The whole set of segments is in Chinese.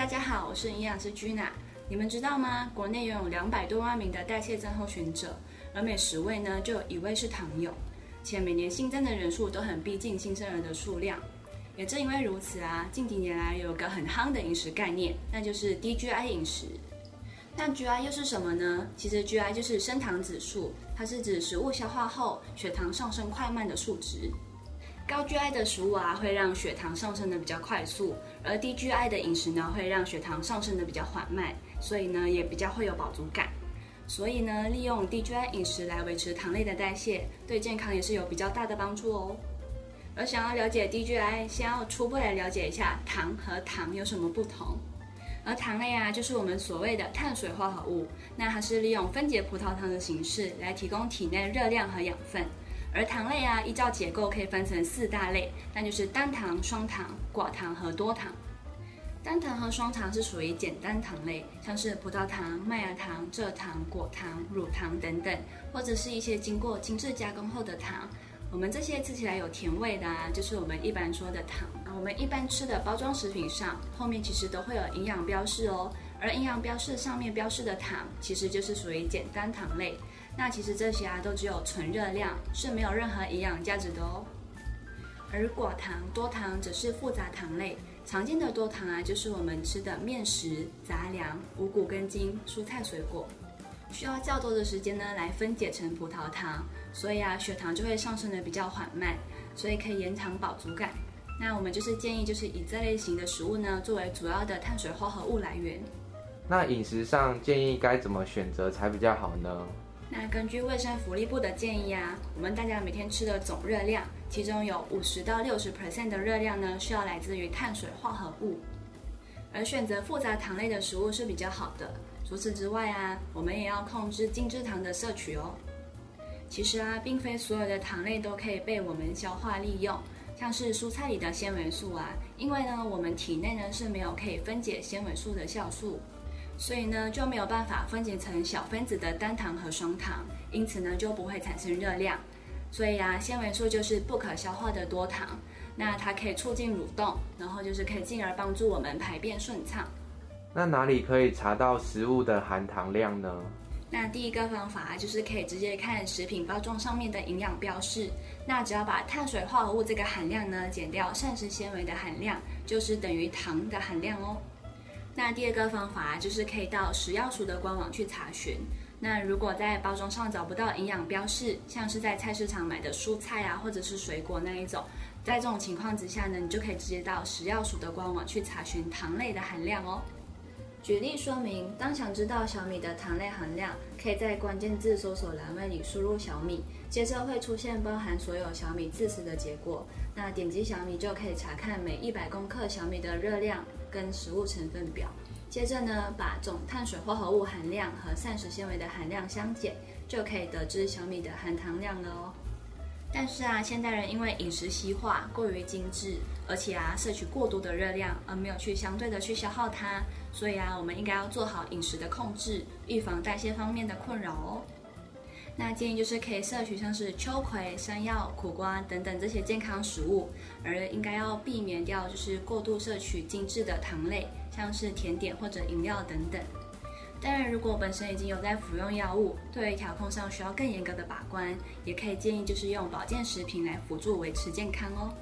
大家好，我是营养师 Gina。你们知道吗？国内拥有200多万名的代谢症候群者，而每10位呢就有1位是糖友，且每年新增的人数都很逼近新生儿的数量。也正因为如此啊，近几年来有个很夯的饮食概念，那就是 低 GI 饮食。那 GI 又是什么呢？其实 GI 就是升糖指数，它是指食物消化后血糖上升快慢的数值。高 GI 的食物啊，会让血糖上升的比较快速，而低 GI 的饮食呢，会让血糖上升的比较缓慢，所以呢，也比较会有饱足感。所以呢，利用低 GI 饮食来维持糖类的代谢，对健康也是有比较大的帮助哦。而想要了解低 GI， 先要初步来了解一下糖和糖有什么不同。而糖类啊，就是我们所谓的碳水化合物，那它是利用分解葡萄糖的形式来提供体内热量和养分。而糖类啊，依照结构可以分成4大类，那就是单糖、双糖、寡糖和多糖。单糖和双糖是属于简单糖类，像是葡萄糖、麦芽糖、蔗糖、果糖、乳糖等等，或者是一些经过精致加工后的糖。我们这些吃起来有甜味的啊，就是我们一般说的糖。我们一般吃的包装食品上，后面其实都会有营养标示哦。而营养标示上面标示的糖，其实就是属于简单糖类。那其实这些啊都只有纯热量，是没有任何营养价值的哦。而寡糖、多糖则是复杂糖类，常见的多糖啊就是我们吃的面食、杂粮、五谷根茎、蔬菜水果，需要较多的时间呢来分解成葡萄糖，所以啊血糖就会上升的比较缓慢，所以可以延长饱足感。那我们就是建议就是以这类型的食物呢作为主要的碳水化合物来源。那饮食上建议该怎么选择才比较好呢？那根据卫生福利部的建议啊，我们大家每天吃的总热量，其中有50到60% 的热量呢是要来自于碳水化合物，而选择复杂糖类的食物是比较好的。除此之外啊，我们也要控制精制糖的摄取哦。其实啊，并非所有的糖类都可以被我们消化利用，像是蔬菜里的纤维素啊，因为呢我们体内呢是没有可以分解纤维素的酵素。所以呢，就没有办法分解成小分子的单糖和双糖，因此呢，就不会产生热量。所以啊，纤维素就是不可消化的多糖，那它可以促进蠕动，然后就是可以进而帮助我们排便顺畅。那哪里可以查到食物的含糖量呢？那第一个方法就是可以直接看食品包装上面的营养标示，那只要把碳水化合物这个含量呢减掉膳食纤维的含量，就是等于糖的含量哦。那第二个方法就是可以到食药署的官网去查询。那如果在包装上找不到营养标示，像是在菜市场买的蔬菜啊，或者是水果那一种，在这种情况之下呢，你就可以直接到食药署的官网去查询糖类的含量哦。举例说明，当想知道小米的糖类含量，可以在关键字搜索栏位里输入小米，接着会出现包含所有小米字词的结果。那点击小米就可以查看每100公克小米的热量跟食物成分表，接着呢，把总碳水化合物含量和膳食纤维的含量相减，就可以得知小米的含糖量了哦。但是啊，现代人因为饮食西化、过于精致，而且啊摄取过多的热量，而没有去相对的去消耗它，所以啊，我们应该要做好饮食的控制，预防代谢方面的困扰哦。那建议就是可以摄取像是秋葵、山药、苦瓜等等这些健康食物，而应该要避免掉就是过度摄取精致的糖类，像是甜点或者饮料等等。当然，如果本身已经有在服用药物，对于调控上需要更严格的把关，也可以建议就是用保健食品来辅助维持健康哦。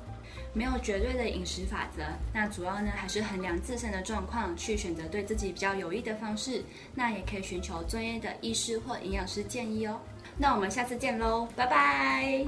没有绝对的饮食法则，那主要呢还是衡量自身的状况，去选择对自己比较有益的方式。那也可以寻求专业的医师或营养师建议哦。那我们下次见喽，拜拜。